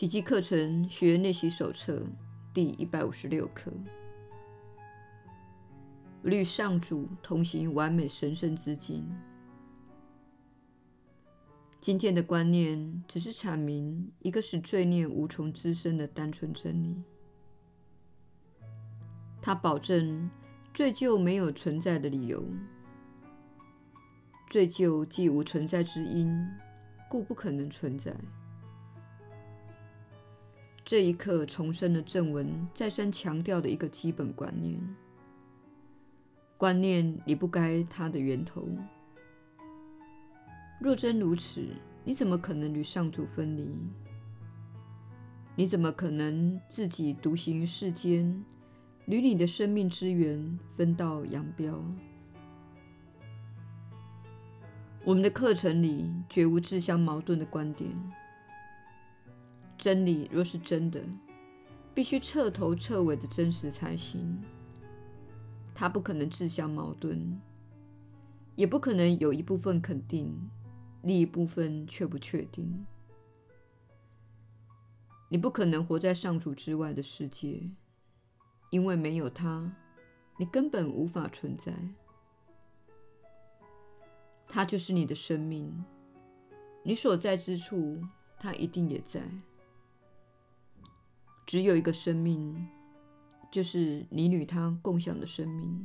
奇迹课程学员练习手册第156课，与上主同行完美神圣之境。今天的观念只是阐明一个使罪孽无从滋生的单纯真理，它保证罪咎没有存在的理由，罪咎既无存在之因，故不可能存在。这一刻重申了正文再三强调的一个基本观念，观念离不开它的源头。若真如此，你怎么可能与上主分离？你怎么可能自己独行于世间，与你的生命之源分道扬镳？我们的课程里绝无自相矛盾的观点。真理若是真的，必须彻头彻尾的真实才行，它不可能自相矛盾，也不可能有一部分肯定，另一部分却不确定。你不可能活在上主之外的世界，因为没有它，你根本无法存在。它就是你的生命，你所在之处，它一定也在。只有一个生命，就是你与他共享的生命，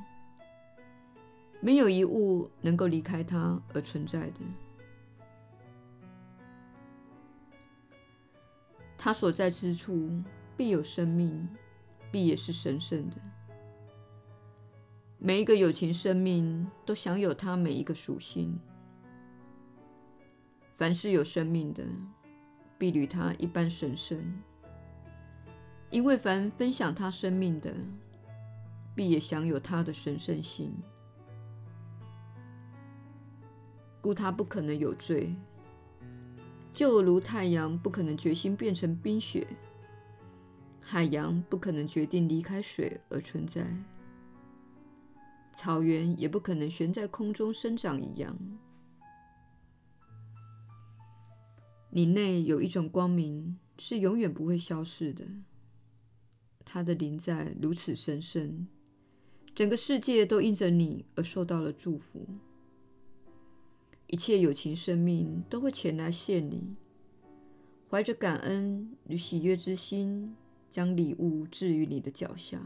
没有一物能够离开他而存在的。他所在之处必有生命，必也是神圣的。每一个有情生命都享有他每一个属性，凡是有生命的，必与他一般神圣。因为凡分享他生命的，必也享有他的神圣性，故他不可能有罪，就如太阳不可能决心变成冰雪，海洋不可能决定离开水而存在，草原也不可能悬在空中生长一样。你内有一种光明，是永远不会消逝的，他的灵在如此神圣，整个世界都因着你而受到了祝福。一切有情生命都会前来献礼，怀着感恩与喜悦之心，将礼物置于你的脚下。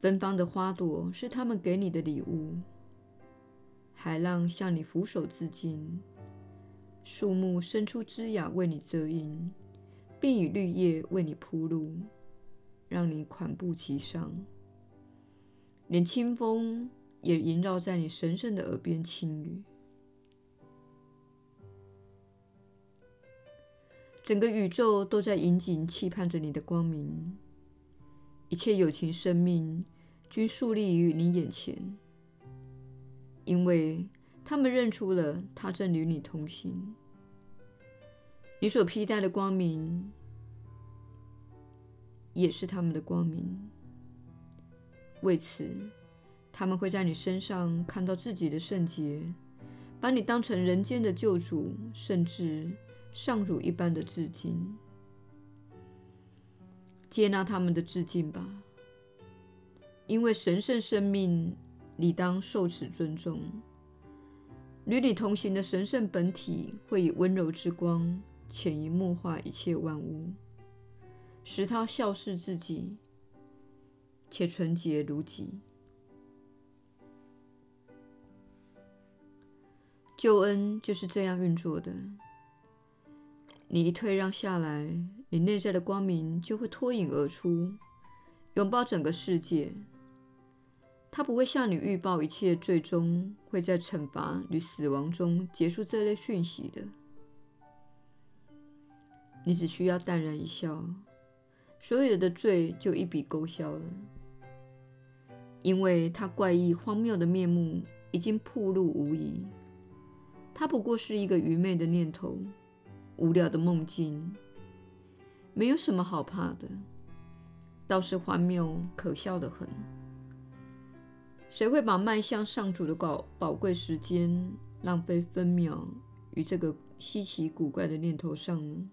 芬芳的花朵是他们给你的礼物，海浪向你俯首致敬，树木伸出枝桠为你遮荫，并以绿叶为你铺路，让你款步其上。连清风也萦绕在你神圣的耳边轻语。整个宇宙都在引颈期盼着你的光明，一切有情生命均竖立于你眼前，因为他们认出了他正与你同行。你所披戴的光明也是他们的光明，为此他们会在你身上看到自己的圣洁，把你当成人间的救主，甚至上主一般的致敬。接纳他们的致敬吧，因为神圣生命理当受此尊重。与你同行的神圣本体会以温柔之光潜移默化一切万物，使他笑视自己，且纯洁如己。救恩就是这样运作的。你一退让下来，你内在的光明就会脱颖而出，拥抱整个世界。它不会向你预报一切最终会在惩罚与死亡中结束这类讯息的。你只需要淡然一笑，所有的罪就一笔勾销了，因为它怪异荒谬的面目已经暴露无遗。它不过是一个愚昧的念头，无聊的梦境，没有什么好怕的，倒是荒谬可笑得很。谁会把迈向上主的宝贵时间浪费分秒于这个稀奇古怪的念头上呢？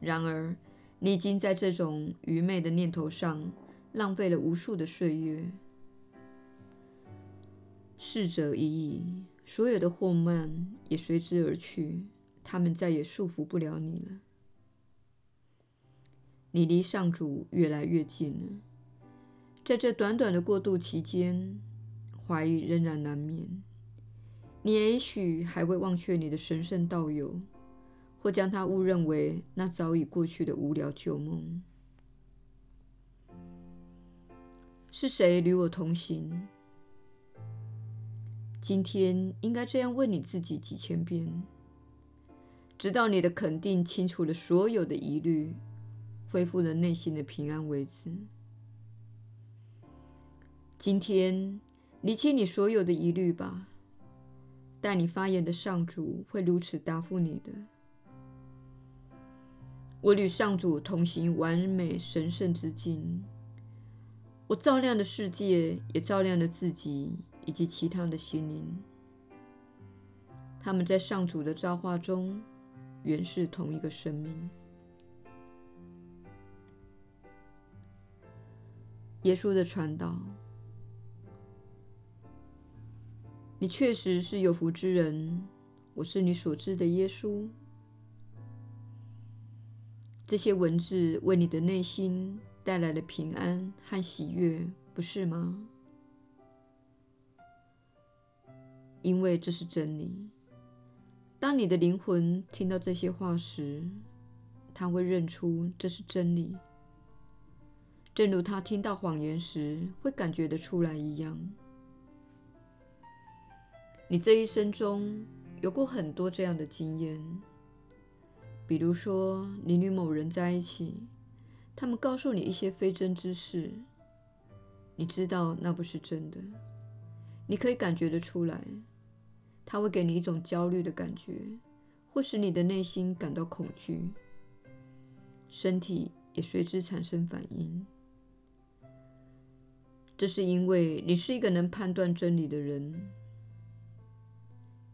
然而，你已经在这种愚昧的念头上浪费了无数的岁月。逝者已矣，所有的祸患也随之而去，他们再也束缚不了你了。你离上主越来越近了。在这短短的过渡期间，怀疑仍然难免。你也许还会忘却你的神圣道友，或将它误认为那早已过去的无聊旧梦。是谁与我同行？今天应该这样问你自己几千遍，直到你的肯定清除了所有的疑虑，恢复了内心的平安为止。今天理清你所有的疑虑吧，带你发言的上主会如此答复你的：我与上主同行完美神圣之境，我照亮的世界也照亮了自己以及其他的心灵，他们在上主的召唤中原是同一个生命。耶稣的传道。你确实是有福之人，我是你所知的耶稣。这些文字为你的内心带来了平安和喜悦，不是吗？因为这是真理。当你的灵魂听到这些话时，他会认出这是真理，正如他听到谎言时会感觉得出来一样。你这一生中有过很多这样的经验，比如说你与某人在一起，他们告诉你一些非真之事，你知道那不是真的，你可以感觉得出来，它会给你一种焦虑的感觉，或使你的内心感到恐惧，身体也随之产生反应。这是因为你是一个能判断真理的人，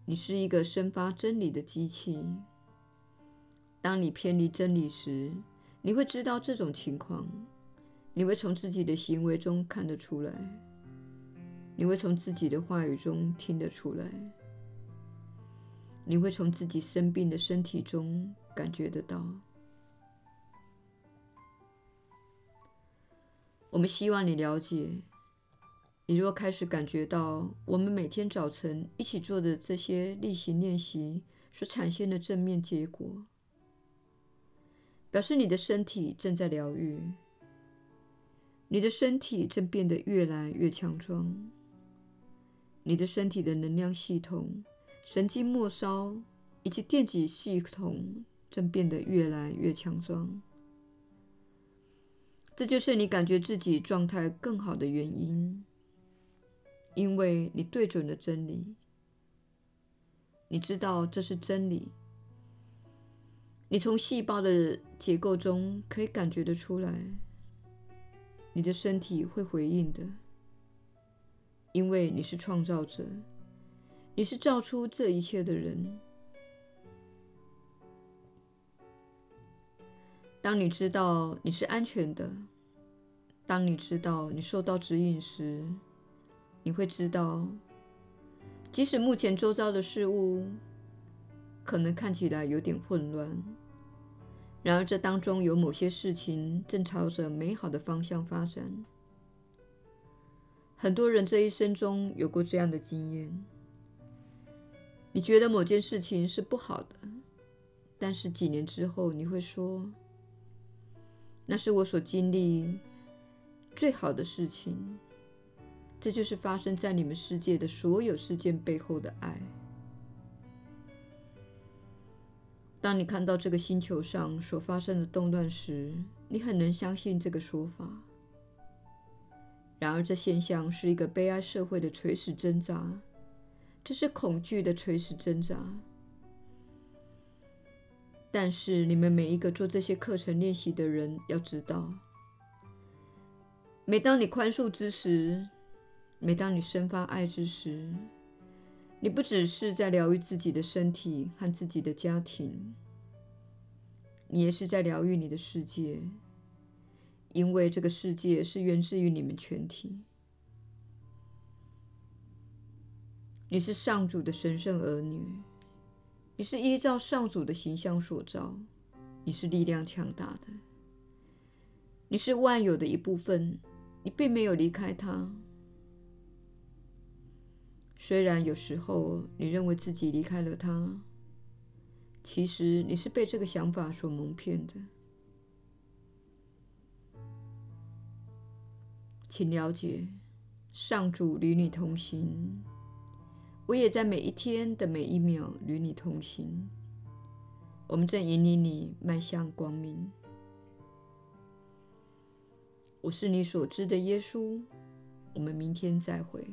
你是一个生发真理的机器。当你偏离真理时，你会知道这种情况，你会从自己的行为中看得出来，你会从自己的话语中听得出来，你会从自己生病的身体中感觉得到。我们希望你了解，你若开始感觉到我们每天早晨一起做的这些例行练习所产生的正面结果，表示你的身体正在疗愈，你的身体正变得越来越强壮，你的身体的能量系统、神经末梢以及电解系统正变得越来越强壮。这就是你感觉自己状态更好的原因。因为你对准了真理，你知道这是真理，你从细胞的结构中可以感觉得出来，你的身体会回应的，因为你是创造者，你是造出这一切的人。当你知道你是安全的，当你知道你受到指引时，你会知道，即使目前周遭的事物可能看起来有点混乱，然而这当中有某些事情正朝着美好的方向发展。很多人这一生中有过这样的经验，你觉得某件事情是不好的，但是几年之后你会说，那是我所经历最好的事情。这就是发生在你们世界的所有事件背后的爱。当你看到这个星球上所发生的动乱时，你很能相信这个说法。然而，这现象是一个悲哀社会的垂死挣扎，这是恐惧的垂死挣扎。但是，你们每一个做这些课程练习的人要知道，每当你宽恕之时，每当你生发爱之时，你不只是在疗愈自己的身体和自己的家庭，你也是在疗愈你的世界，因为这个世界是源自于你们全体。你是上主的神圣儿女，你是依照上主的形象所造，你是力量强大的，你是万有的一部分，你并没有离开它。虽然有时候你认为自己离开了它，其实你是被这个想法所蒙骗的。请了解，上主与你同行，我也在每一天的每一秒与你同行。我们正引领你迈向光明。我是你所知的耶稣，我们明天再会。